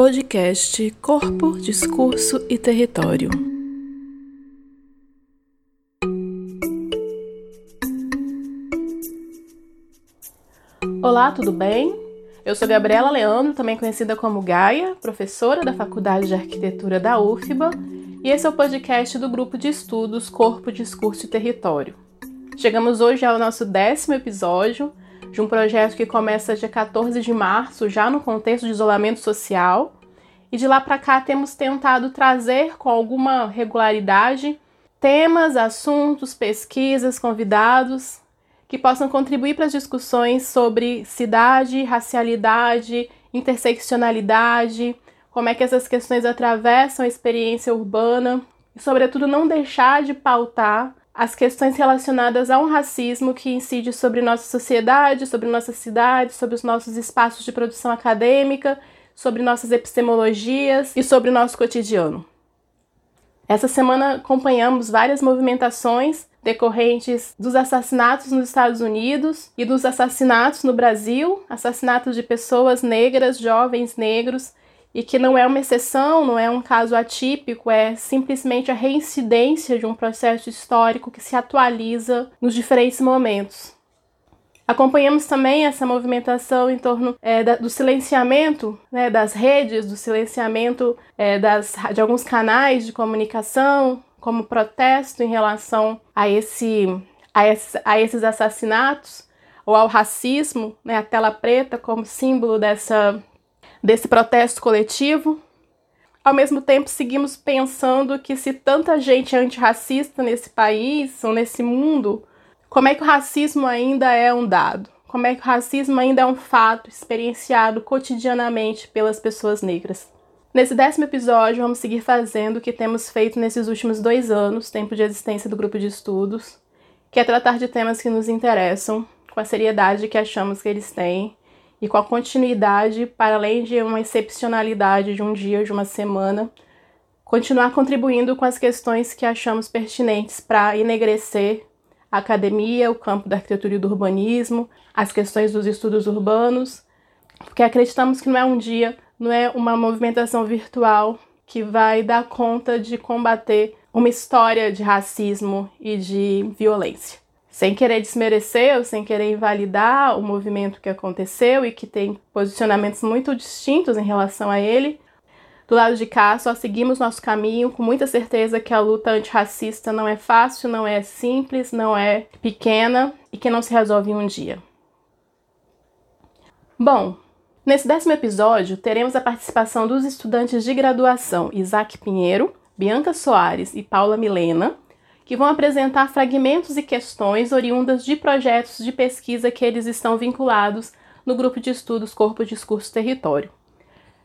Podcast Corpo, Discurso e Território. Olá, tudo bem? Eu sou Gabriela Leandro, também conhecida como Gaia, professora da Faculdade de Arquitetura da UFBA, e esse é o podcast do grupo de estudos Corpo, Discurso e Território. Chegamos hoje ao nosso 10º episódio de um projeto que começa dia 14 de março, já no contexto de isolamento social, e de lá para cá temos tentado trazer com alguma regularidade temas, assuntos, pesquisas, convidados que possam contribuir para as discussões sobre cidade, racialidade, interseccionalidade, como é que essas questões atravessam a experiência urbana e, sobretudo, não deixar de pautar as questões relacionadas a um racismo que incide sobre nossa sociedade, sobre nossa cidade, sobre os nossos espaços de produção acadêmica, sobre nossas epistemologias e sobre o nosso cotidiano. Essa semana acompanhamos várias movimentações decorrentes dos assassinatos nos Estados Unidos e dos assassinatos no Brasil, assassinatos de pessoas negras, jovens negros, e que não é uma exceção, não é um caso atípico, é simplesmente a reincidência de um processo histórico que se atualiza nos diferentes momentos. Acompanhamos também essa movimentação em torno do silenciamento, né, das redes, do silenciamento de alguns canais de comunicação, como protesto em relação a esses assassinatos, ou ao racismo, né, a tela preta como símbolo desse protesto coletivo. Ao mesmo tempo, seguimos pensando que se tanta gente é antirracista nesse país ou nesse mundo, como é que o racismo ainda é um dado? Como é que o racismo ainda é um fato experienciado cotidianamente pelas pessoas negras? Nesse 10º episódio, vamos seguir fazendo o que temos feito nesses últimos 2 anos, tempo de existência do grupo de estudos, que é tratar de temas que nos interessam, com a seriedade que achamos que eles têm, e com a continuidade, para além de uma excepcionalidade de um dia, de uma semana, continuar contribuindo com as questões que achamos pertinentes para enegrecer a academia, o campo da arquitetura e do urbanismo, as questões dos estudos urbanos, porque acreditamos que não é um dia, não é uma movimentação virtual que vai dar conta de combater uma história de racismo e de violência. Sem querer desmerecer ou sem querer invalidar o movimento que aconteceu e que tem posicionamentos muito distintos em relação a ele, do lado de cá só seguimos nosso caminho com muita certeza que a luta antirracista não é fácil, não é simples, não é pequena e que não se resolve em um dia. Bom, nesse 10º episódio teremos a participação dos estudantes de graduação Isaac Pinheiro, Bianca Soares e Paula Milena, que vão apresentar fragmentos e questões oriundas de projetos de pesquisa que eles estão vinculados no grupo de estudos Corpo, Discurso e Território.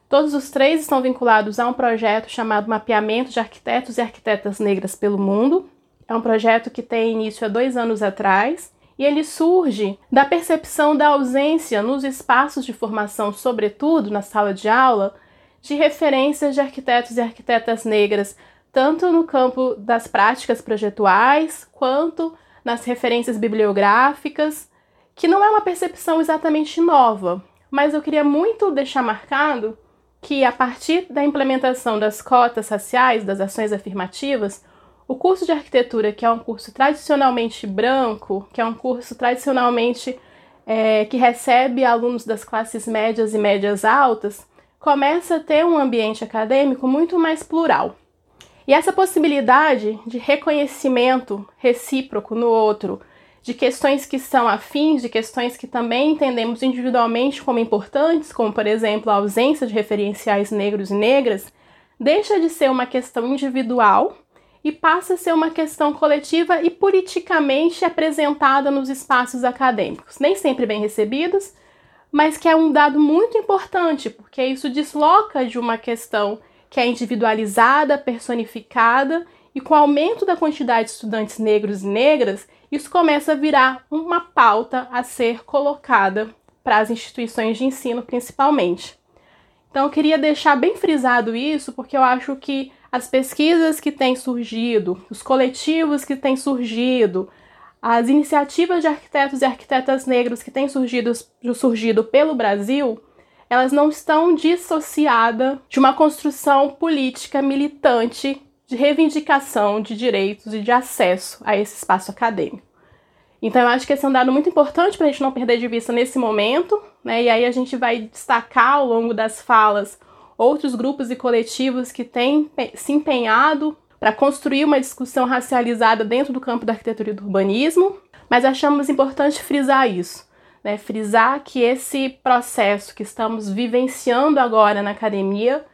Todos os 3 estão vinculados a um projeto chamado Mapeamento de Arquitetos e Arquitetas Negras pelo Mundo. É um projeto que tem início há 2 anos atrás e ele surge da percepção da ausência nos espaços de formação, sobretudo na sala de aula, de referências de arquitetos e arquitetas negras, tanto no campo das práticas projetuais, quanto nas referências bibliográficas, que não é uma percepção exatamente nova, mas eu queria muito deixar marcado que, a partir da implementação das cotas raciais, das ações afirmativas, o curso de arquitetura, que é um curso tradicionalmente branco, que é um curso tradicionalmente que recebe alunos das classes médias e médias altas, começa a ter um ambiente acadêmico muito mais plural. E essa possibilidade de reconhecimento recíproco no outro, de questões que são afins, de questões que também entendemos individualmente como importantes, como, por exemplo, a ausência de referenciais negros e negras, deixa de ser uma questão individual e passa a ser uma questão coletiva e politicamente apresentada nos espaços acadêmicos, nem sempre bem recebidos, mas que é um dado muito importante, porque isso desloca de uma questão que é individualizada, personificada, e com o aumento da quantidade de estudantes negros e negras, isso começa a virar uma pauta a ser colocada para as instituições de ensino, principalmente. Então, eu queria deixar bem frisado isso, porque eu acho que as pesquisas que têm surgido, os coletivos que têm surgido, as iniciativas de arquitetos e arquitetas negros que têm surgido pelo Brasil, elas não estão dissociadas de uma construção política militante de reivindicação de direitos e de acesso a esse espaço acadêmico. Então, eu acho que esse é um dado muito importante para a gente não perder de vista nesse momento, né? E aí a gente vai destacar ao longo das falas outros grupos e coletivos que têm se empenhado para construir uma discussão racializada dentro do campo da arquitetura e do urbanismo, mas achamos importante frisar isso, né? Frisar que esse processo que estamos vivenciando agora na academia,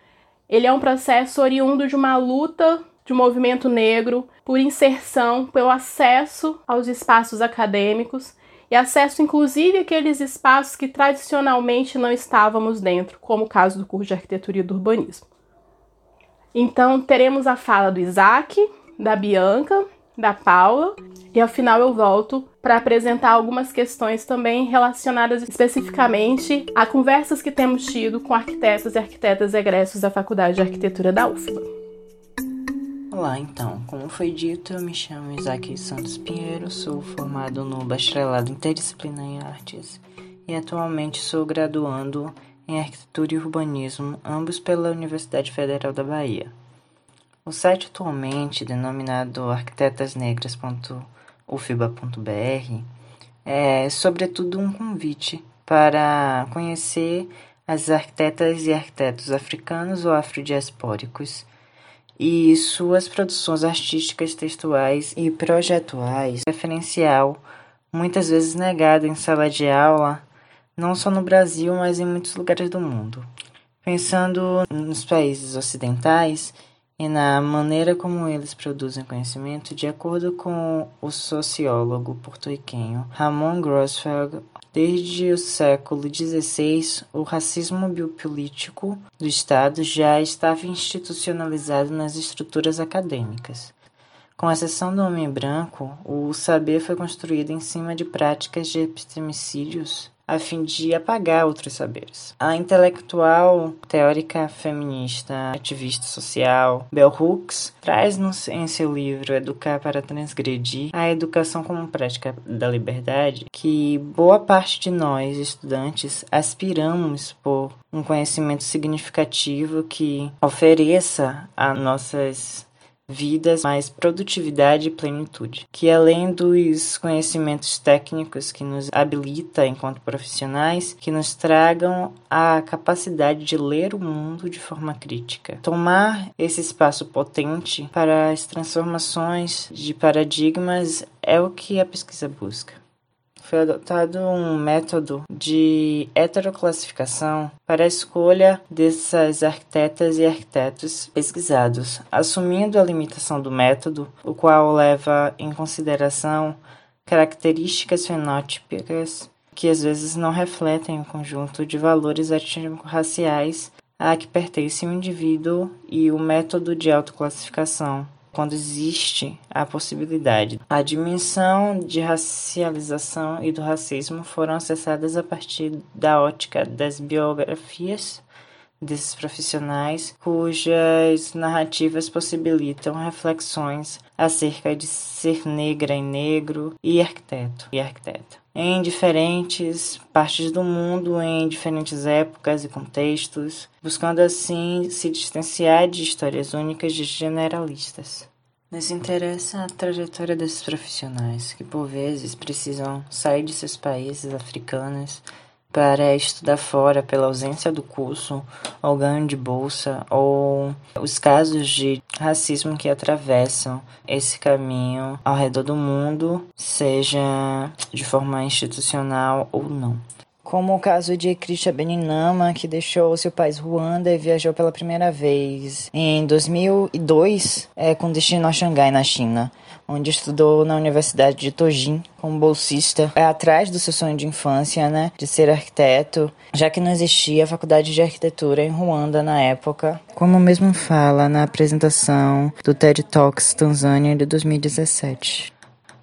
ele é um processo oriundo de uma luta de um movimento negro, por inserção, pelo acesso aos espaços acadêmicos e acesso, inclusive, àqueles espaços que tradicionalmente não estávamos dentro, como o caso do curso de Arquitetura e do Urbanismo. Então, teremos a fala do Isaac, da Bianca, da Paula, e ao final eu volto para apresentar algumas questões também relacionadas especificamente a conversas que temos tido com arquitetos e arquitetas egressos da Faculdade de Arquitetura da UFBA. Olá, então, como foi dito, eu me chamo Isaac Santos Pinheiro, sou formado no Bacharelado Interdisciplinar em Artes e atualmente sou graduando em Arquitetura e Urbanismo, ambos pela Universidade Federal da Bahia. O site atualmente, denominado arquitetasnegras.ufba.br, é sobretudo um convite para conhecer as arquitetas e arquitetos africanos ou afrodiaspóricos, e suas produções artísticas, textuais e projetuais, referencial, muitas vezes negado em sala de aula, não só no Brasil, mas em muitos lugares do mundo. Pensando nos países ocidentais e na maneira como eles produzem conhecimento, de acordo com o sociólogo porto-riquenho Ramon Grossfeld, desde o século XVI, o racismo biopolítico do Estado já estava institucionalizado nas estruturas acadêmicas. Com exceção do homem branco, o saber foi construído em cima de práticas de epistemicídios a fim de apagar outros saberes. A intelectual, teórica feminista, ativista social Bell Hooks traz-nos em seu livro Educar para Transgredir a Educação como Prática da Liberdade que boa parte de nós, estudantes, aspiramos por um conhecimento significativo que ofereça a nossas vidas, mais produtividade e plenitude, que além dos conhecimentos técnicos que nos habilita enquanto profissionais, que nos tragam a capacidade de ler o mundo de forma crítica, tomar esse espaço potente para as transformações de paradigmas é o que a pesquisa busca. Foi adotado um método de heteroclassificação para a escolha dessas arquitetas e arquitetos pesquisados, assumindo a limitação do método, o qual leva em consideração características fenotípicas que às vezes não refletem o conjunto de valores étnico-raciais a que pertence o indivíduo e o método de autoclassificação, quando existe a possibilidade. A dimensão de racialização e do racismo foram acessadas a partir da ótica das biografias desses profissionais, cujas narrativas possibilitam reflexões acerca de ser negra e negro e arquiteto e arquiteta. Em diferentes partes do mundo, em diferentes épocas e contextos, buscando assim se distanciar de histórias únicas de generalistas. Nos interessa a trajetória desses profissionais, que por vezes precisam sair de seus países africanos para estudar fora pela ausência do curso ou ganho de bolsa, ou os casos de racismo que atravessam esse caminho ao redor do mundo, seja de forma institucional ou não. Como o caso de Christian Beninama, que deixou seu país Ruanda e viajou pela primeira vez em 2002 com destino a Xangai, na China, onde estudou na Universidade de Tojim como bolsista, atrás do seu sonho de infância, né, de ser arquiteto, já que não existia a faculdade de arquitetura em Ruanda na época, como mesmo fala na apresentação do TED Talks Tanzânia de 2017.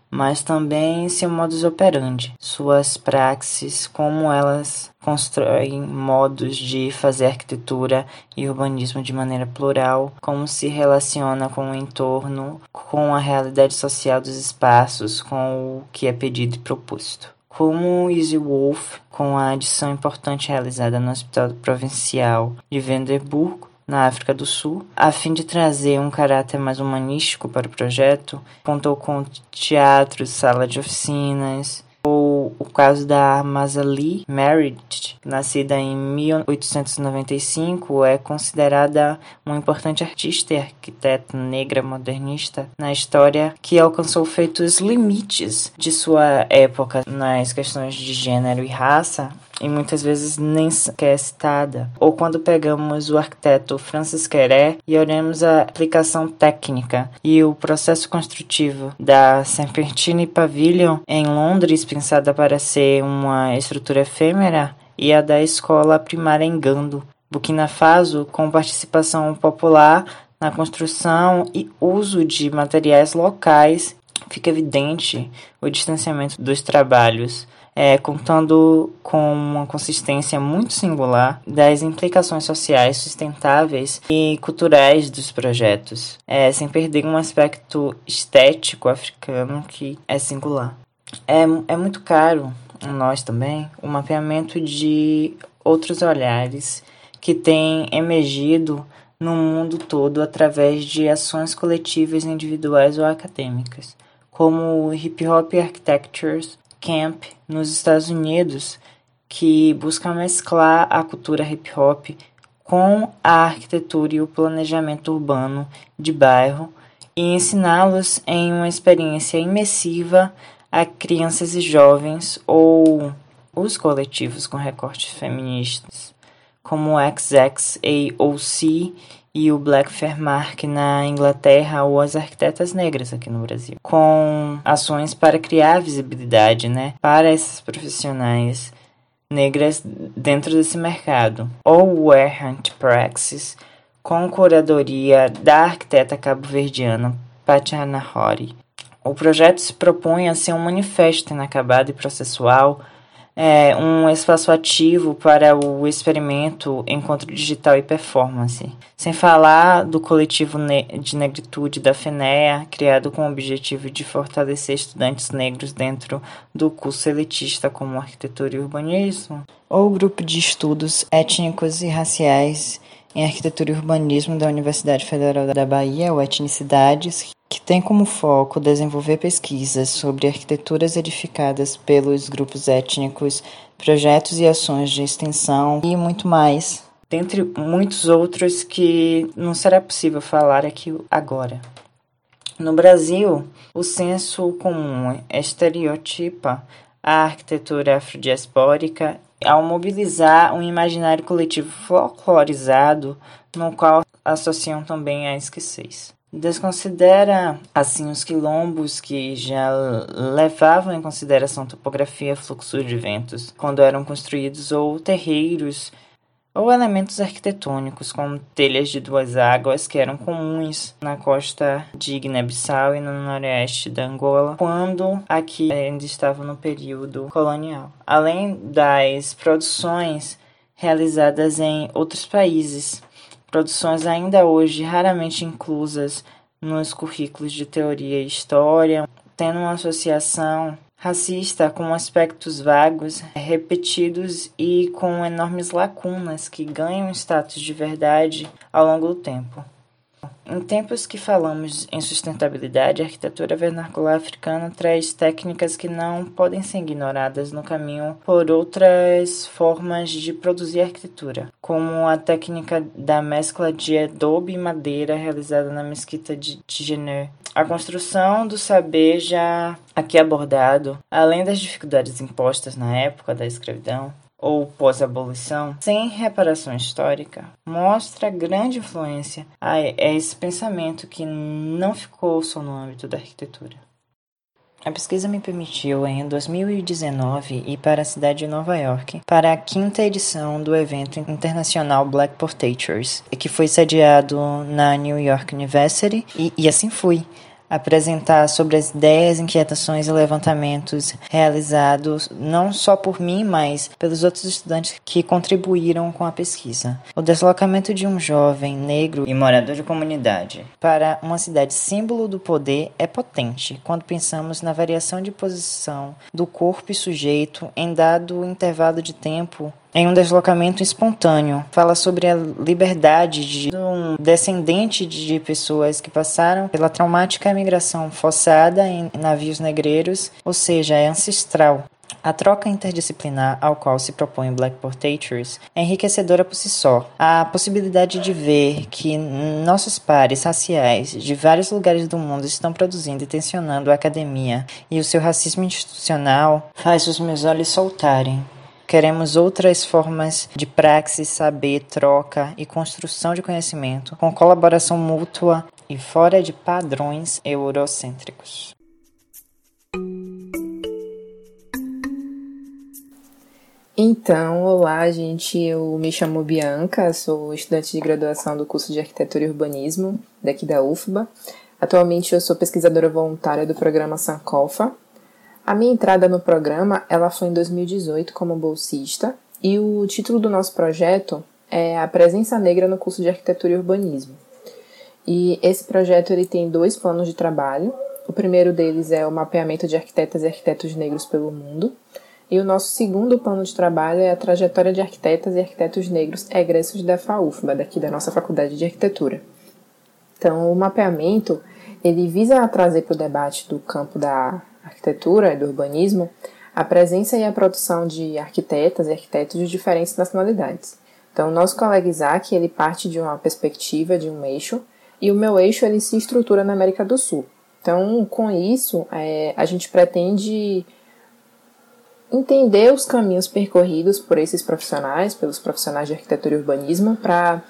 Mas também seu modus operandi, suas praxis, como elas constroem modos de fazer arquitetura e urbanismo de maneira plural, como se relaciona com o entorno, com a realidade social dos espaços, com o que é pedido e proposto. como o Easy Wolf, com a adição importante realizada no Hospital Provincial de Vanderburgo, na África do Sul, a fim de trazer um caráter mais humanístico para o projeto, contou com teatro, sala de oficinas, ou o caso da Amazalie Merritt, nascida em 1895, é considerada uma importante artista e arquiteta negra modernista na história, que alcançou feitos limites de sua época nas questões de gênero e raça, e muitas vezes nem sequer é citada. Ou quando pegamos o arquiteto Francis Kéré e olhamos a aplicação técnica e o processo construtivo da Serpentine Pavilion em Londres, pensada para ser uma estrutura efêmera, e a da escola primária em Gando, Burkina Faso, com participação popular na construção e uso de materiais locais, fica evidente o distanciamento dos trabalhos, contando com uma consistência muito singular das implicações sociais sustentáveis e culturais dos projetos, sem perder um aspecto estético africano que é singular. É muito caro, nós também, o mapeamento de outros olhares que têm emergido no mundo todo através de ações coletivas, individuais ou acadêmicas, como o Hip Hop Architectures, Camp, nos Estados Unidos, que busca mesclar a cultura hip-hop com a arquitetura e o planejamento urbano de bairro e ensiná-los em uma experiência imersiva a crianças e jovens ou os coletivos com recortes feministas, como o XXAOC e o Black Fair Mark na Inglaterra, ou as arquitetas negras aqui no Brasil, com ações para criar visibilidade, para essas profissionais negras dentro desse mercado. Ou o Air Hunt Praxis, com curadoria da arquiteta cabo-verdiana Pachana Horry. O projeto se propõe a ser um manifesto inacabado e processual, um espaço ativo para o experimento, encontro digital e performance. Sem falar do coletivo de negritude da FENEA, criado com o objetivo de fortalecer estudantes negros dentro do curso elitista como arquitetura e urbanismo, ou o grupo de estudos étnicos e raciais em arquitetura e urbanismo da Universidade Federal da Bahia, ou Etnicidades, que tem como foco desenvolver pesquisas sobre arquiteturas edificadas pelos grupos étnicos, projetos e ações de extensão e muito mais, dentre muitos outros que não será possível falar aqui agora. No Brasil, o senso comum estereotipa a arquitetura afrodiaspórica ao mobilizar um imaginário coletivo folclorizado, no qual associam também a esquecês. Desconsidera, assim, os quilombos que já levavam em consideração topografia, fluxo de ventos, quando eram construídos, ou terreiros, ou elementos arquitetônicos, como telhas de duas águas, que eram comuns na costa de Guiné-Bissau e no noroeste da Angola, quando aqui ainda estava no período colonial. Além das produções realizadas em outros países, produções ainda hoje raramente inclusas nos currículos de teoria e história, tendo uma associação racista com aspectos vagos, repetidos e com enormes lacunas que ganham status de verdade ao longo do tempo. Em tempos que falamos em sustentabilidade, a arquitetura vernacular africana traz técnicas que não podem ser ignoradas no caminho por outras formas de produzir arquitetura, como a técnica da mescla de adobe e madeira realizada na mesquita de Tijené. A construção do saber já aqui abordado, além das dificuldades impostas na época da escravidão, ou pós-abolição, sem reparação histórica, mostra grande influência a esse pensamento que não ficou só no âmbito da arquitetura. A pesquisa me permitiu, em 2019, ir para a cidade de Nova York para a 5ª edição do evento internacional Black Portraitures, que foi sediado na New York University, e assim fui. apresentar sobre as ideias, inquietações e levantamentos realizados não só por mim, mas pelos outros estudantes que contribuíram com a pesquisa. O deslocamento de um jovem negro e morador de comunidade para uma cidade símbolo do poder é potente quando pensamos na variação de posição do corpo e sujeito em dado intervalo de tempo em um deslocamento espontâneo. Fala sobre a liberdade de um descendente de pessoas que passaram pela traumática migração forçada em navios negreiros, ou seja, é ancestral. A troca interdisciplinar ao qual se propõe Black Portraitures é enriquecedora por si só. A possibilidade de ver que nossos pares raciais de vários lugares do mundo estão produzindo e tensionando a academia e o seu racismo institucional faz os meus olhos soltarem. Queremos outras formas de praxis, saber, troca e construção de conhecimento com colaboração mútua e fora de padrões eurocêntricos. Então, olá gente, eu me chamo Bianca, sou estudante de graduação do curso de Arquitetura e Urbanismo daqui da UFBA. Atualmente eu sou pesquisadora voluntária do programa Sankofa. A minha entrada no programa ela foi em 2018 como bolsista e o título do nosso projeto é A Presença Negra no Curso de Arquitetura e Urbanismo. E esse projeto ele tem 2 planos de trabalho. O primeiro deles é o Mapeamento de Arquitetas e Arquitetos Negros pelo Mundo. E o nosso segundo plano de trabalho é a Trajetória de Arquitetas e Arquitetos Negros Egressos da FAUFBA, daqui da nossa Faculdade de Arquitetura. Então, o mapeamento ele visa trazer para o debate do campo da arquitetura e do urbanismo, a presença e a produção de arquitetas e arquitetos de diferentes nacionalidades. Então, o nosso colega Isaac, ele parte de uma perspectiva, de um eixo, e o meu eixo, ele se estrutura na América do Sul. Então, com isso, a gente pretende entender os caminhos percorridos por esses profissionais, pelos profissionais de arquitetura e urbanismo, para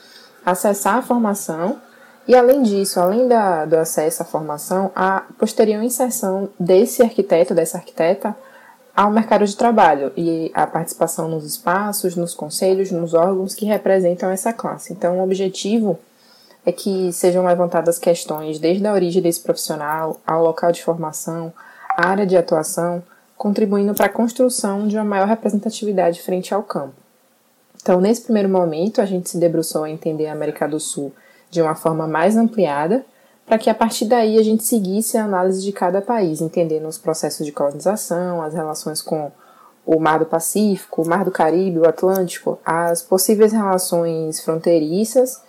acessar a formação. E além disso, além do acesso à formação, a posterior inserção desse arquiteto, dessa arquiteta, ao mercado de trabalho e a participação nos espaços, nos conselhos, nos órgãos que representam essa classe. Então, o objetivo é que sejam levantadas questões desde a origem desse profissional, ao local de formação, à área de atuação, contribuindo para a construção de uma maior representatividade frente ao campo. Então, nesse primeiro momento, a gente se debruçou a entender a América do Sul de uma forma mais ampliada, para que a partir daí a gente seguisse a análise de cada país, entendendo os processos de colonização, as relações com o Mar do Pacífico, o Mar do Caribe, o Atlântico, as possíveis relações fronteiriças,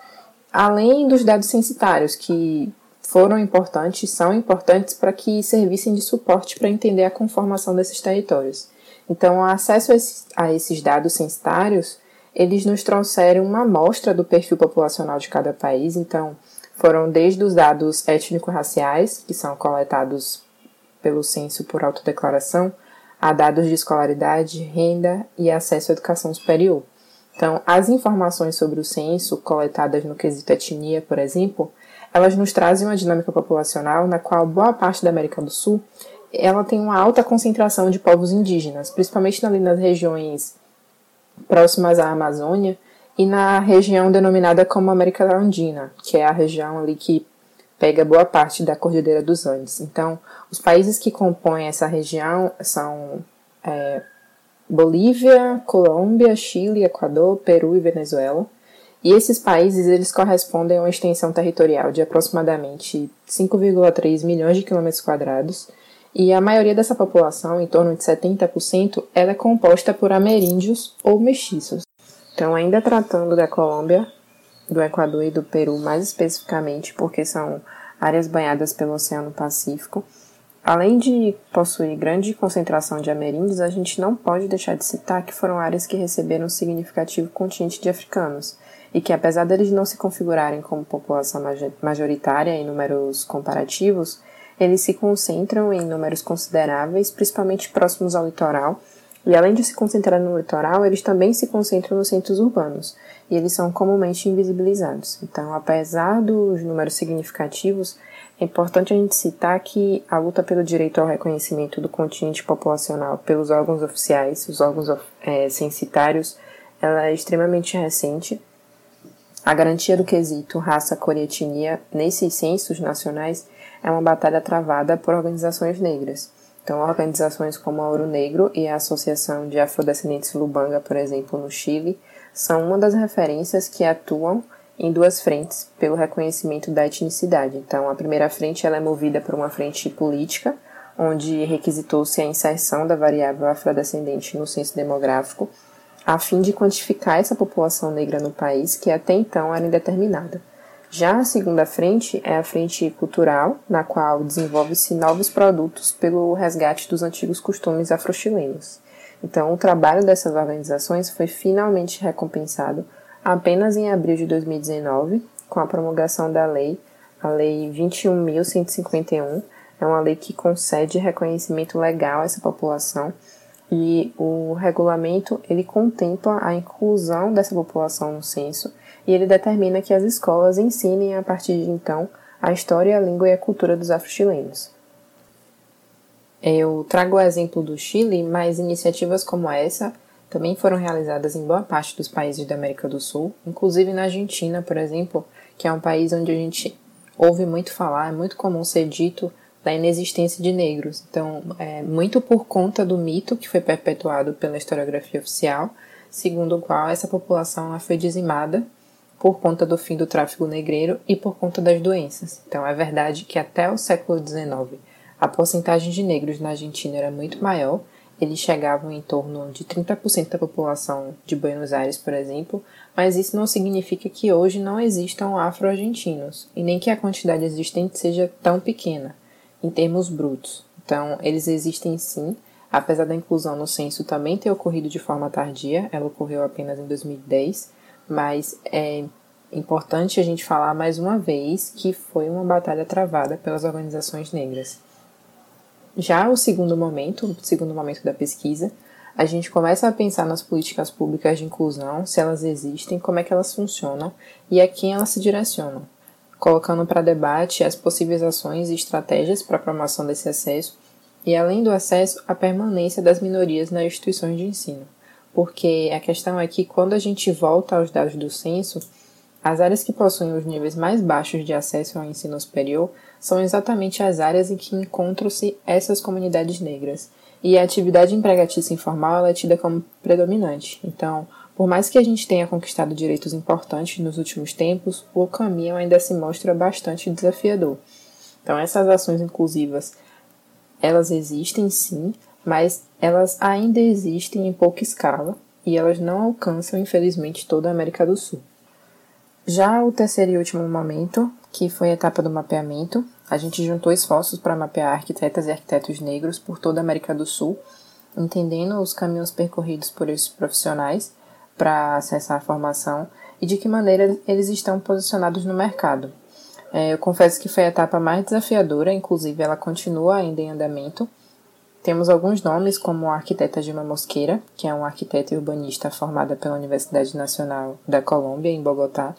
além dos dados censitários, que foram importantes, são importantes para que servissem de suporte para entender a conformação desses territórios. Então, o acesso a esses dados censitários eles nos trouxeram uma amostra do perfil populacional de cada país, então foram desde os dados étnico-raciais, que são coletados pelo censo por autodeclaração, a dados de escolaridade, renda e acesso à educação superior. Então, as informações sobre o censo, coletadas no quesito etnia, por exemplo, elas nos trazem uma dinâmica populacional na qual boa parte da América do Sul ela tem uma alta concentração de povos indígenas, principalmente ali nas regiões próximas à Amazônia e na região denominada como América Andina, que é a região ali que pega boa parte da Cordilheira dos Andes. Então, os países que compõem essa região são Bolívia, Colômbia, Chile, Equador, Peru e Venezuela. E esses países eles correspondem a uma extensão territorial de aproximadamente 5,3 milhões de quilômetros quadrados. E a maioria dessa população, em torno de 70%, ela é composta por ameríndios ou mestiços. Então, ainda tratando da Colômbia, do Equador e do Peru, mais especificamente, porque são áreas banhadas pelo Oceano Pacífico, além de possuir grande concentração de ameríndios, a gente não pode deixar de citar que foram áreas que receberam um significativo contingente de africanos, e que apesar deles não se configurarem como população majoritária em números comparativos, eles se concentram em números consideráveis, principalmente próximos ao litoral, e além de se concentrar no litoral, eles também se concentram nos centros urbanos, e eles são comumente invisibilizados. Então, apesar dos números significativos, é importante a gente citar que a luta pelo direito ao reconhecimento do contingente populacional pelos órgãos oficiais, os órgãos censitários, ela é extremamente recente. A garantia do quesito raça, cor e etnia nesses censos nacionais é uma batalha travada por organizações negras. Então, organizações como a Ouro Negro e a Associação de Afrodescendentes Lubanga, por exemplo, no Chile, são uma das referências que atuam em duas frentes pelo reconhecimento da etnicidade. Então, a primeira frente ela é movida por uma frente política, onde requisitou-se a inserção da variável afrodescendente no censo demográfico, a fim de quantificar essa população negra no país, que até então era indeterminada. Já a segunda frente é a frente cultural, na qual desenvolve-se novos produtos pelo resgate dos antigos costumes afrochilenos. Então, o trabalho dessas organizações foi finalmente recompensado apenas em abril de 2019, com a promulgação da lei, a Lei 21.151, é uma lei que concede reconhecimento legal a essa população, e o regulamento ele contempla a inclusão dessa população no censo, e ele determina que as escolas ensinem, a partir de então, a história, a língua e a cultura dos afrochilenos. Eu trago o exemplo do Chile, mas iniciativas como essa também foram realizadas em boa parte dos países da América do Sul, inclusive na Argentina, por exemplo, que é um país onde a gente ouve muito falar, é muito comum ser dito da inexistência de negros. Então, muito por conta do mito que foi perpetuado pela historiografia oficial, segundo o qual essa população ela foi dizimada por conta do fim do tráfico negreiro e por conta das doenças. Então, é verdade que até o século XIX a porcentagem de negros na Argentina era muito maior, eles chegavam em torno de 30% da população de Buenos Aires, por exemplo, mas isso não significa que hoje não existam afro-argentinos, e nem que a quantidade existente seja tão pequena, em termos brutos. Então, eles existem sim, apesar da inclusão no censo também ter ocorrido de forma tardia, ela ocorreu apenas em 2010, mas é importante a gente falar mais uma vez que foi uma batalha travada pelas organizações negras. Já o segundo momento da pesquisa, a gente começa a pensar nas políticas públicas de inclusão, se elas existem, como é que elas funcionam e a quem elas se direcionam, colocando para debate as possíveis ações e estratégias para a promoção desse acesso e, além do acesso, a permanência das minorias nas instituições de ensino. Porque a questão é que, quando a gente volta aos dados do censo, as áreas que possuem os níveis mais baixos de acesso ao ensino superior são exatamente as áreas em que encontram-se essas comunidades negras. E a atividade empregatícia informal ela é tida como predominante. Então, por mais que a gente tenha conquistado direitos importantes nos últimos tempos, o caminho ainda se mostra bastante desafiador. Então, essas ações inclusivas, elas existem sim, mas elas ainda existem em pouca escala e elas não alcançam, infelizmente, toda a América do Sul. Já o terceiro e último momento, que foi a etapa do mapeamento, a gente juntou esforços para mapear arquitetas e arquitetos negros por toda a América do Sul, entendendo os caminhos percorridos por esses profissionais para acessar a formação e de que maneira eles estão posicionados no mercado. Eu confesso que foi a etapa mais desafiadora, inclusive ela continua ainda em andamento. Temos alguns nomes, como a arquiteta Gilma Mosqueira, que é uma arquiteta e urbanista formada pela Universidade Nacional da Colômbia, em Bogotá.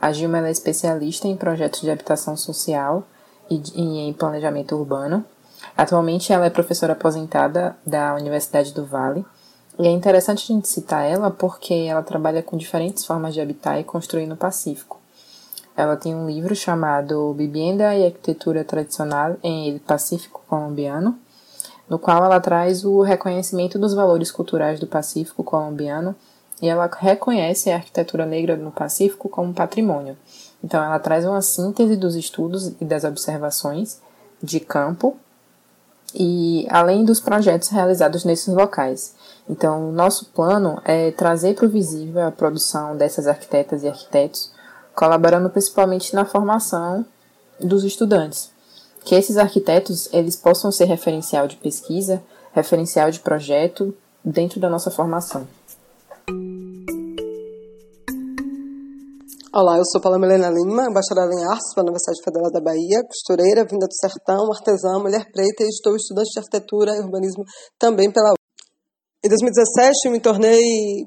A Gilma é especialista em projetos de habitação social e em planejamento urbano. Atualmente, ela é professora aposentada da Universidade do Vale. E é interessante a gente citar ela porque ela trabalha com diferentes formas de habitar e construir no Pacífico. Ela tem um livro chamado Vivienda e Arquitetura Tradicional em El Pacífico Colombiano, no qual ela traz o reconhecimento dos valores culturais do Pacífico colombiano, e ela reconhece a arquitetura negra no Pacífico como patrimônio. Então, ela traz uma síntese dos estudos e das observações de campo, e além dos projetos realizados nesses locais. Então, o nosso plano é trazer para o visível a produção dessas arquitetas e arquitetos, colaborando principalmente na formação dos estudantes. Que esses arquitetos eles possam ser referencial de pesquisa, referencial de projeto dentro da nossa formação. Olá, eu sou Paula Milena Lima, bacharel em artes pela Universidade Federal da Bahia, costureira, vinda do sertão, artesã, mulher preta e estou estudante de arquitetura e urbanismo também pela UFBA. Em 2017, eu me tornei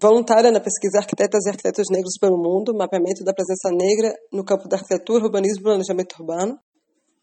voluntária na pesquisa Arquitetas e Arquitetos Negros pelo Mundo, mapeamento da presença negra no campo da arquitetura, urbanismo e planejamento urbano.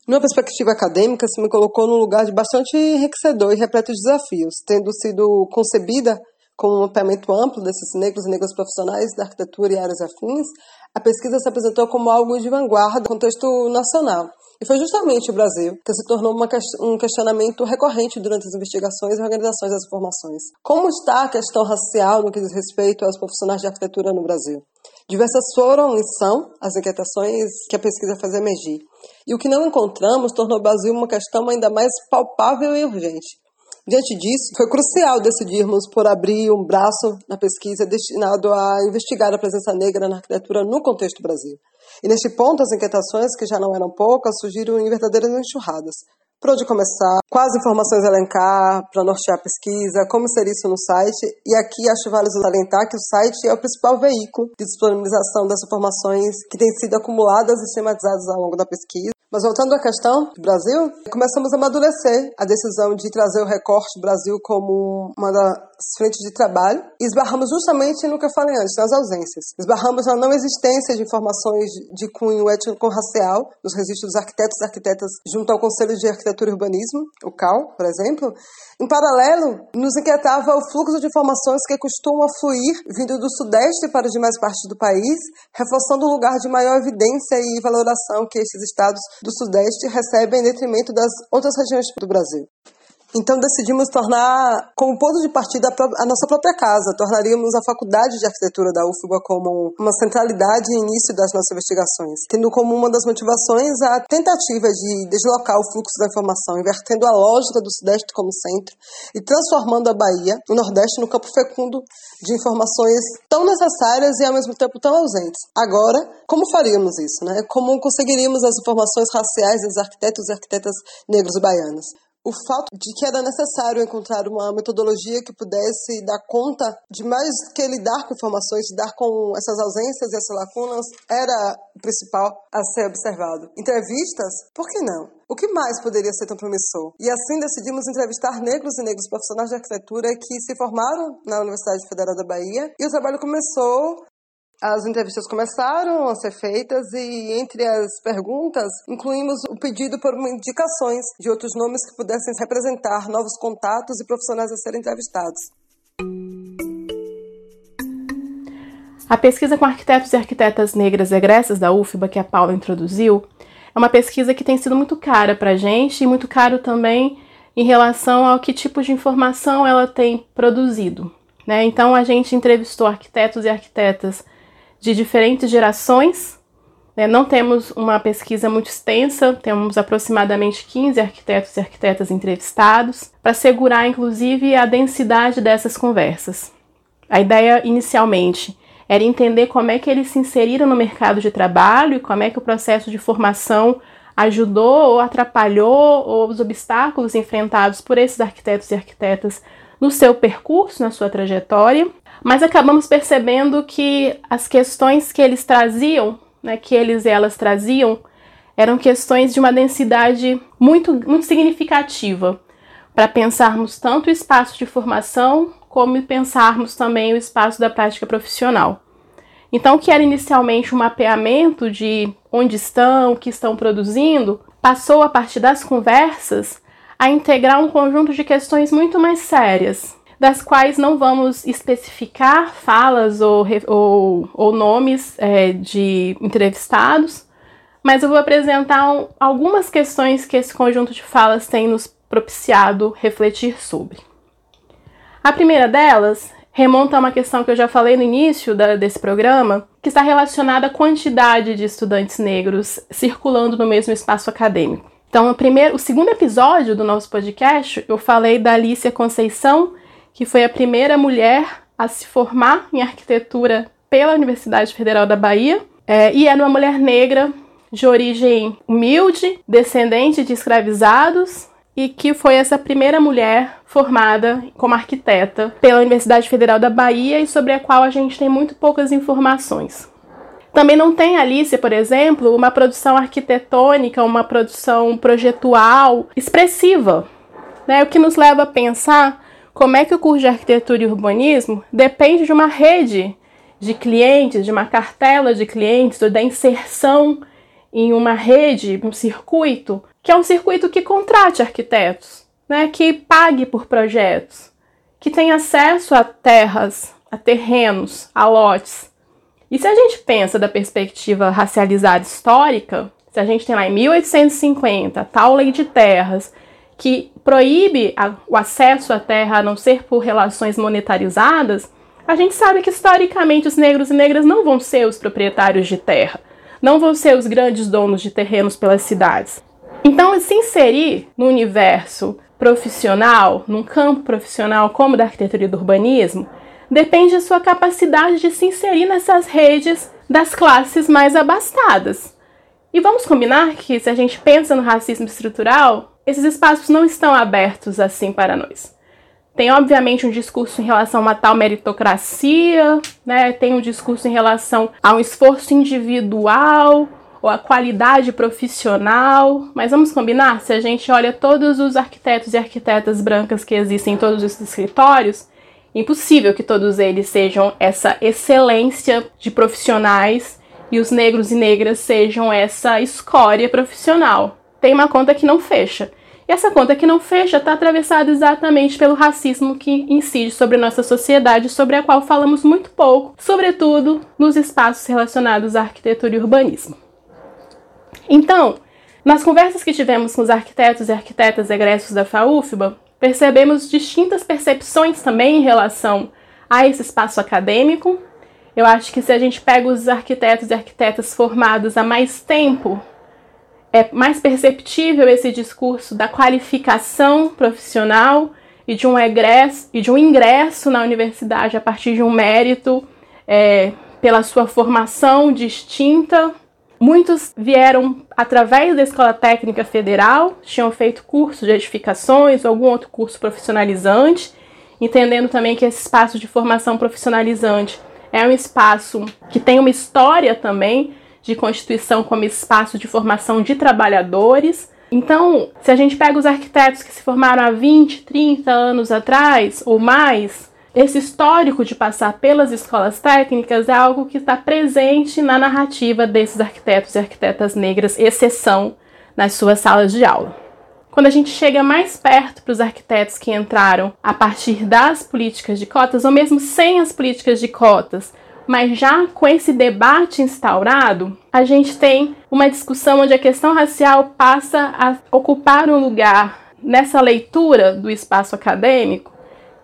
Numa perspectiva acadêmica, se me colocou num lugar de bastante enriquecedor e repleto de desafios, tendo sido concebida como um mapeamento amplo desses negros e negras profissionais da arquitetura e áreas afins. A pesquisa se apresentou como algo de vanguarda no contexto nacional E foi justamente o Brasil que se tornou um questionamento recorrente durante as investigações e organizações das formações. Como está a questão racial no que diz respeito aos profissionais de arquitetura no Brasil? Diversas foram e são as inquietações que a pesquisa faz emergir. E o que não encontramos tornou o Brasil uma questão ainda mais palpável e urgente. Diante disso, foi crucial decidirmos por abrir um braço na pesquisa destinado a investigar a presença negra na arquitetura no contexto do Brasil. E neste ponto, as inquietações, que já não eram poucas, surgiram em verdadeiras enxurradas. Por onde começar? Quais informações elencar para nortear a pesquisa? Como inserir isso no site? E aqui acho válido salientar que o site é o principal veículo de disponibilização das informações que têm sido acumuladas e sistematizadas ao longo da pesquisa. Mas voltando à questão do Brasil, começamos a amadurecer a decisão de trazer o recorte do Brasil como uma das frentes de trabalho e esbarramos justamente no que eu falei antes, nas ausências. Esbarramos na não existência de informações de cunho étnico-racial nos registros dos arquitetos e arquitetas junto ao Conselho de Arquitetura e Urbanismo, o CAU, por exemplo. Em paralelo, nos inquietava o fluxo de informações que costumam fluir vindo do Sudeste para as demais partes do país, reforçando o lugar de maior evidência e valoração que estes estados do Sudeste recebem em detrimento das outras regiões do Brasil. Então decidimos tornar como ponto de partida a nossa própria casa. Tornaríamos a Faculdade de Arquitetura da UFBA como uma centralidade e início das nossas investigações, tendo como uma das motivações a tentativa de deslocar o fluxo da informação, invertendo a lógica do Sudeste como centro e transformando a Bahia, o Nordeste, no campo fecundo de informações tão necessárias e ao mesmo tempo tão ausentes. Agora, como faríamos isso, né? Como conseguiríamos as informações raciais dos arquitetos e arquitetas negros baianos? O fato de que era necessário encontrar uma metodologia que pudesse dar conta de mais que lidar com informações, de dar com essas ausências e essas lacunas, era o principal a ser observado. Entrevistas? Por que não? O que mais poderia ser tão promissor? E assim decidimos entrevistar negros e negras profissionais de arquitetura que se formaram na Universidade Federal da Bahia, e o trabalho começou. As entrevistas começaram a ser feitas e, entre as perguntas, incluímos o pedido por indicações de outros nomes que pudessem representar novos contatos e profissionais a serem entrevistados. A pesquisa com arquitetos e arquitetas negras egressas da UFBA, que a Paula introduziu, é uma pesquisa que tem sido muito cara para a gente e muito caro também em relação ao que tipo de informação ela tem produzido, né? Então, a gente entrevistou arquitetos e arquitetas de diferentes gerações, né? Não temos uma pesquisa muito extensa, temos aproximadamente 15 arquitetos e arquitetas entrevistados, para assegurar, inclusive, a densidade dessas conversas. A ideia, inicialmente, era entender como é que eles se inseriram no mercado de trabalho e como é que o processo de formação ajudou ou atrapalhou, ou os obstáculos enfrentados por esses arquitetos e arquitetas no seu percurso, na sua trajetória. Mas acabamos percebendo que as questões que eles traziam, né, que eles e elas traziam, eram questões de uma densidade muito significativa, para pensarmos tanto o espaço de formação, como pensarmos também o espaço da prática profissional. Então, o que era inicialmente um mapeamento de onde estão, o que estão produzindo, passou, a partir das conversas, a integrar um conjunto de questões muito mais sérias, das quais não vamos especificar falas ou nomes de entrevistados, mas eu vou apresentar algumas questões que esse conjunto de falas tem nos propiciado refletir sobre. A primeira delas remonta a uma questão que eu já falei no início desse programa, que está relacionada à quantidade de estudantes negros circulando no mesmo espaço acadêmico. Então, o segundo episódio do nosso podcast, eu falei da Alicia Conceição, que foi a primeira mulher a se formar em arquitetura pela Universidade Federal da Bahia, e era uma mulher negra de origem humilde, descendente de escravizados, e que foi essa primeira mulher formada como arquiteta pela Universidade Federal da Bahia e sobre a qual a gente tem muito poucas informações. Também não tem Alice, por exemplo, uma produção arquitetônica, uma produção projetual expressiva, né? O que nos leva a pensar como é que o curso de arquitetura e urbanismo depende de uma rede de clientes, de uma cartela de clientes, ou da inserção em uma rede, um circuito, que é um circuito que contrate arquitetos, né? Que pague por projetos, que tenha acesso a terras, a terrenos, a lotes. E se a gente pensa da perspectiva racializada histórica, Se a gente tem lá em 1850, tal lei de terras, que proíbe o acesso à terra a não ser por relações monetarizadas, a gente sabe que historicamente os negros e negras não vão ser os proprietários de terra, não vão ser os grandes donos de terrenos pelas cidades. Então, se inserir no universo profissional, num campo profissional como da arquitetura e do urbanismo, depende da sua capacidade de se inserir nessas redes das classes mais abastadas. E vamos combinar que, se a gente pensa no racismo estrutural, esses espaços não estão abertos assim para nós. Tem, obviamente, um discurso em relação a uma tal meritocracia, né? Tem um discurso em relação a um esforço individual ou a qualidade profissional, mas vamos combinar, se a gente olha todos os arquitetos e arquitetas brancas que existem em todos os escritórios, impossível que todos eles sejam essa excelência de profissionais e os negros e negras sejam essa escória profissional. Tem uma conta que não fecha. E essa conta que não fecha está atravessada exatamente pelo racismo que incide sobre a nossa sociedade, sobre a qual falamos muito pouco, sobretudo nos espaços relacionados à arquitetura e urbanismo. Então, nas conversas que tivemos com os arquitetos e arquitetas egressos da FAUFBA, percebemos distintas percepções também em relação a esse espaço acadêmico. Eu acho que se a gente pega os arquitetos e arquitetas formados há mais tempo, é mais perceptível esse discurso da qualificação profissional e de um ingresso na universidade a partir de um mérito, pela sua formação distinta. Muitos vieram através da Escola Técnica Federal, tinham feito curso de edificações ou algum outro curso profissionalizante, entendendo também que esse espaço de formação profissionalizante é um espaço que tem uma história também de constituição como espaço de formação de trabalhadores. Então, se a gente pega os arquitetos que se formaram há 20, 30 anos atrás ou mais, esse histórico de passar pelas escolas técnicas é algo que está presente na narrativa desses arquitetos e arquitetas negras, exceção nas suas salas de aula. Quando a gente chega mais perto para os arquitetos que entraram a partir das políticas de cotas, ou mesmo sem as políticas de cotas, mas já com esse debate instaurado, a gente tem uma discussão onde a questão racial passa a ocupar um lugar nessa leitura do espaço acadêmico,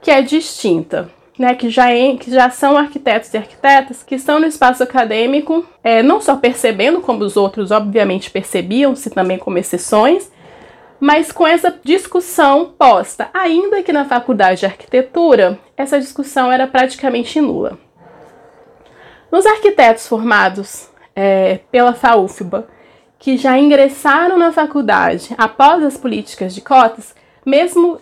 que é distinta, né? que já são arquitetos e arquitetas que estão no espaço acadêmico, não só percebendo como os outros obviamente percebiam-se também como exceções, mas com essa discussão posta, ainda que na faculdade de arquitetura, essa discussão era praticamente nula. Nos arquitetos formados pela FAUFBA, que já ingressaram na faculdade após as políticas de cotas, mesmo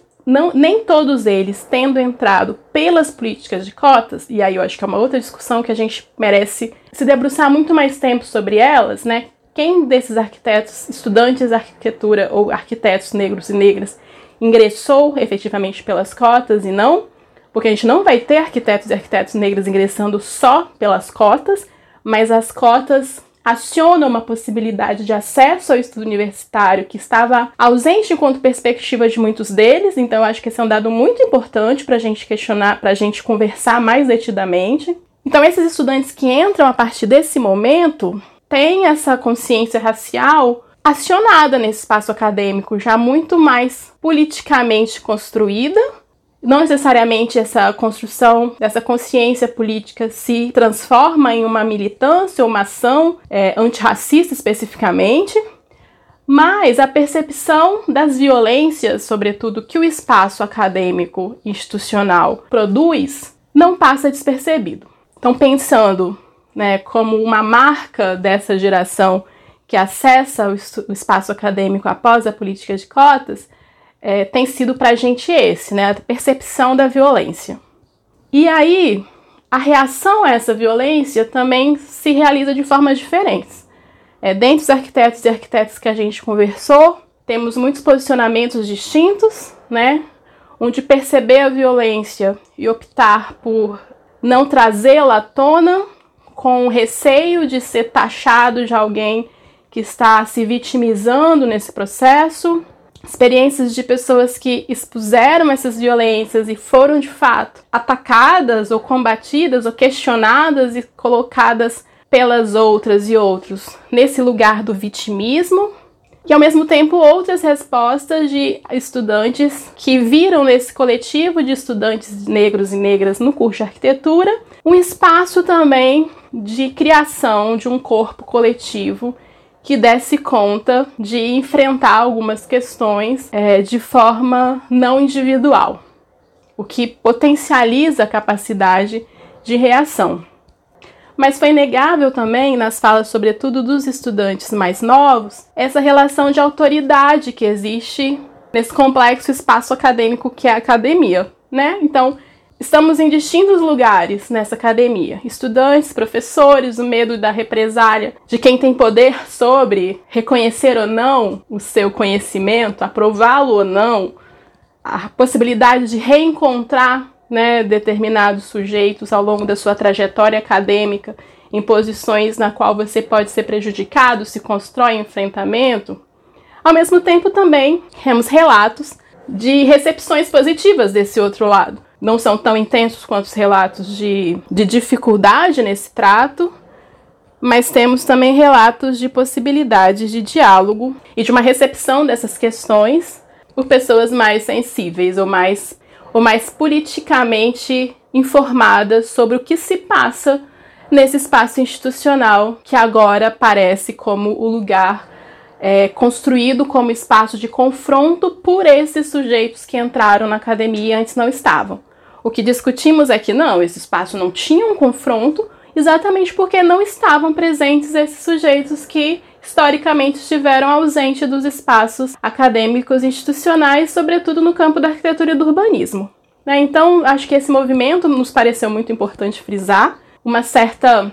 nem todos eles tendo entrado pelas políticas de cotas, e aí eu acho que é uma outra discussão que a gente merece se debruçar muito mais tempo sobre elas, né? Quem desses arquitetos, estudantes de arquitetura ou arquitetos negros e negras, ingressou efetivamente pelas cotas e não? Porque a gente não vai ter arquitetos e arquitetas negras ingressando só pelas cotas, mas as cotas aciona uma possibilidade de acesso ao estudo universitário que estava ausente enquanto perspectiva de muitos deles. Então, eu acho que esse é um dado muito importante para a gente questionar, para a gente conversar mais detidamente. Então, esses estudantes que entram a partir desse momento têm essa consciência racial acionada nesse espaço acadêmico, já muito mais politicamente construída. Não necessariamente essa construção dessa consciência política se transforma em uma militância ou uma ação antirracista especificamente, mas a percepção das violências, sobretudo, que o espaço acadêmico institucional produz, não passa despercebido. Então, pensando, né, como uma marca dessa geração que acessa o espaço acadêmico após a política de cotas, tem sido pra gente né, a percepção da violência. E aí, a reação a essa violência também se realiza de formas diferentes. Dentre os arquitetos e arquitetas que a gente conversou, temos muitos posicionamentos distintos, né, onde perceber a violência e optar por não trazê-la à tona, com receio de ser taxado de alguém que está se vitimizando nesse processo. Experiências de pessoas que expuseram essas violências e foram, de fato, atacadas ou combatidas ou questionadas e colocadas pelas outras e outros nesse lugar do vitimismo e, ao mesmo tempo, outras respostas de estudantes que viram nesse coletivo de estudantes negros e negras no curso de arquitetura um espaço também de criação de um corpo coletivo que desse conta de enfrentar algumas questões de forma não individual, o que potencializa a capacidade de reação. Mas foi inegável também, nas falas sobretudo dos estudantes mais novos, essa relação de autoridade que existe nesse complexo espaço acadêmico que é a academia, né? Então, estamos em distintos lugares nessa academia. Estudantes, professores, o medo da represália, de quem tem poder sobre reconhecer ou não o seu conhecimento, aprová-lo ou não, a possibilidade de reencontrar, né, determinados sujeitos ao longo da sua trajetória acadêmica em posições na qual você pode ser prejudicado, se constrói enfrentamento. Ao mesmo tempo também temos relatos de recepções positivas desse outro lado. Não são tão intensos quanto os relatos de dificuldade nesse trato, mas temos também relatos de possibilidades de diálogo e de uma recepção dessas questões por pessoas mais sensíveis ou mais politicamente informada sobre o que se passa nesse espaço institucional que agora parece como o lugar construído como espaço de confronto por esses sujeitos que entraram na academia e antes não estavam. O que discutimos é que não, esse espaço não tinha um confronto exatamente porque não estavam presentes esses sujeitos que historicamente estiveram ausentes dos espaços acadêmicos institucionais, sobretudo no campo da arquitetura e do urbanismo. Então, acho que esse movimento nos pareceu muito importante frisar, uma certa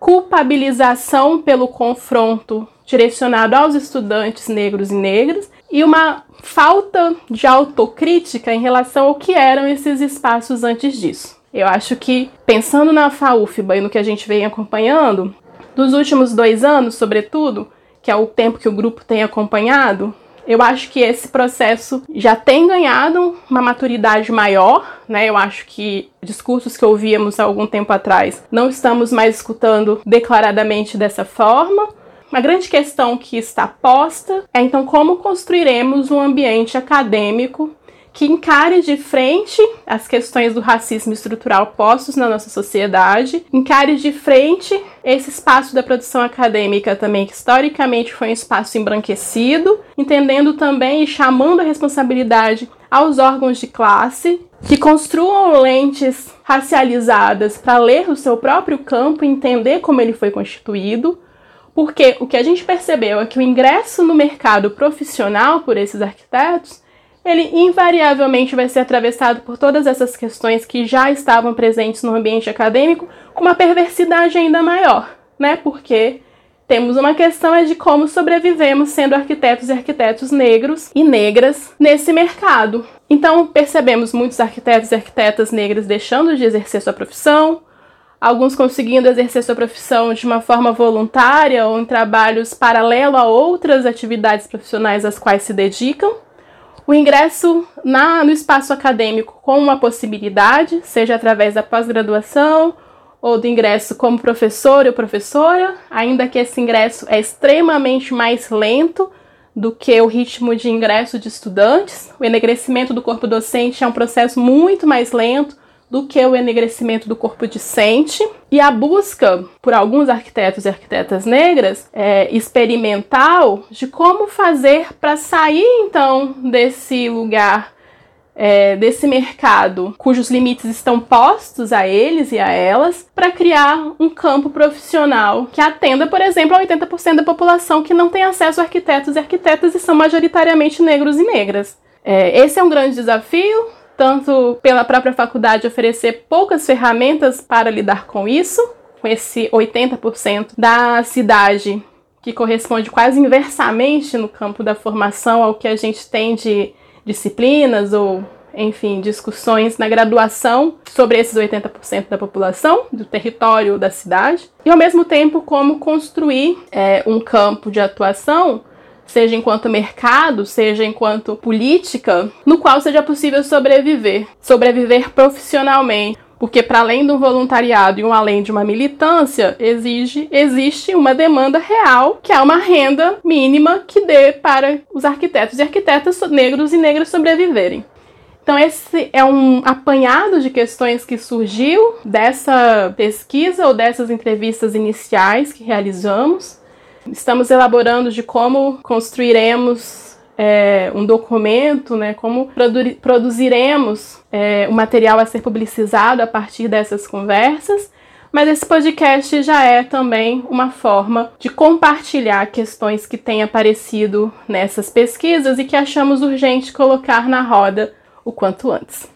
culpabilização pelo confronto direcionado aos estudantes negros e negras e uma falta de autocrítica em relação ao que eram esses espaços antes disso. Eu acho que, pensando na FAUFBA e no que a gente vem acompanhando, nos últimos 2 anos, sobretudo, que é o tempo que o grupo tem acompanhado, eu acho que esse processo já tem ganhado uma maturidade maior, né? Eu acho que discursos que ouvíamos há algum tempo atrás não estamos mais escutando declaradamente dessa forma. Uma grande questão que está posta é, então, como construiremos um ambiente acadêmico que encare de frente as questões do racismo estrutural postos na nossa sociedade, encare de frente esse espaço da produção acadêmica também, que historicamente foi um espaço embranquecido, entendendo também e chamando a responsabilidade aos órgãos de classe, que construam lentes racializadas para ler o seu próprio campo e entender como ele foi constituído, porque o que a gente percebeu é que o ingresso no mercado profissional por esses arquitetos ele invariavelmente vai ser atravessado por todas essas questões que já estavam presentes no ambiente acadêmico com uma perversidade ainda maior, né? Porque temos uma questão de como sobrevivemos sendo arquitetos e arquitetas negros e negras nesse mercado. Então, percebemos muitos arquitetos e arquitetas negras deixando de exercer sua profissão, alguns conseguindo exercer sua profissão de uma forma voluntária ou em trabalhos paralelo a outras atividades profissionais às quais se dedicam. O ingresso no espaço acadêmico como uma possibilidade, seja através da pós-graduação ou do ingresso como professor ou professora, ainda que esse ingresso é extremamente mais lento do que o ritmo de ingresso de estudantes. O enegrecimento do corpo docente é um processo muito mais lento do que o enegrecimento do corpo discente. E a busca, por alguns arquitetos e arquitetas negras, experimental, de como fazer para sair, então, desse lugar, desse mercado, cujos limites estão postos a eles e a elas, para criar um campo profissional que atenda, por exemplo, a 80% da população que não tem acesso a arquitetos e arquitetas e são majoritariamente negros e negras. Esse é um grande desafio, tanto pela própria faculdade oferecer poucas ferramentas para lidar com isso, com esse 80% da cidade que corresponde quase inversamente no campo da formação ao que a gente tem de disciplinas ou, enfim, discussões na graduação sobre esses 80% da população, do território da cidade, e ao mesmo tempo como construir um campo de atuação seja enquanto mercado, seja enquanto política, no qual seja possível sobreviver profissionalmente. porque para além do voluntariado e um além de uma militância, existe uma demanda real, que é uma renda mínima que dê para os arquitetos e arquitetas negros e negras sobreviverem. Então esse é um apanhado de questões que surgiu dessa pesquisa ou dessas entrevistas iniciais que realizamos. Estamos elaborando de como construiremos um documento, né, como produziremos um material a ser publicizado a partir dessas conversas. Mas esse podcast já é também uma forma de compartilhar questões que têm aparecido nessas pesquisas e que achamos urgente colocar na roda o quanto antes.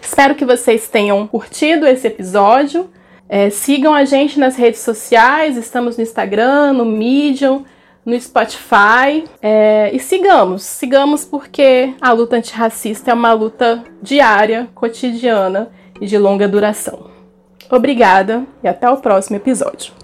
Espero que vocês tenham curtido esse episódio. Sigam a gente nas redes sociais, estamos no Instagram, no Medium, no Spotify. E sigamos porque a luta antirracista é uma luta diária, cotidiana e de longa duração. Obrigada e até o próximo episódio.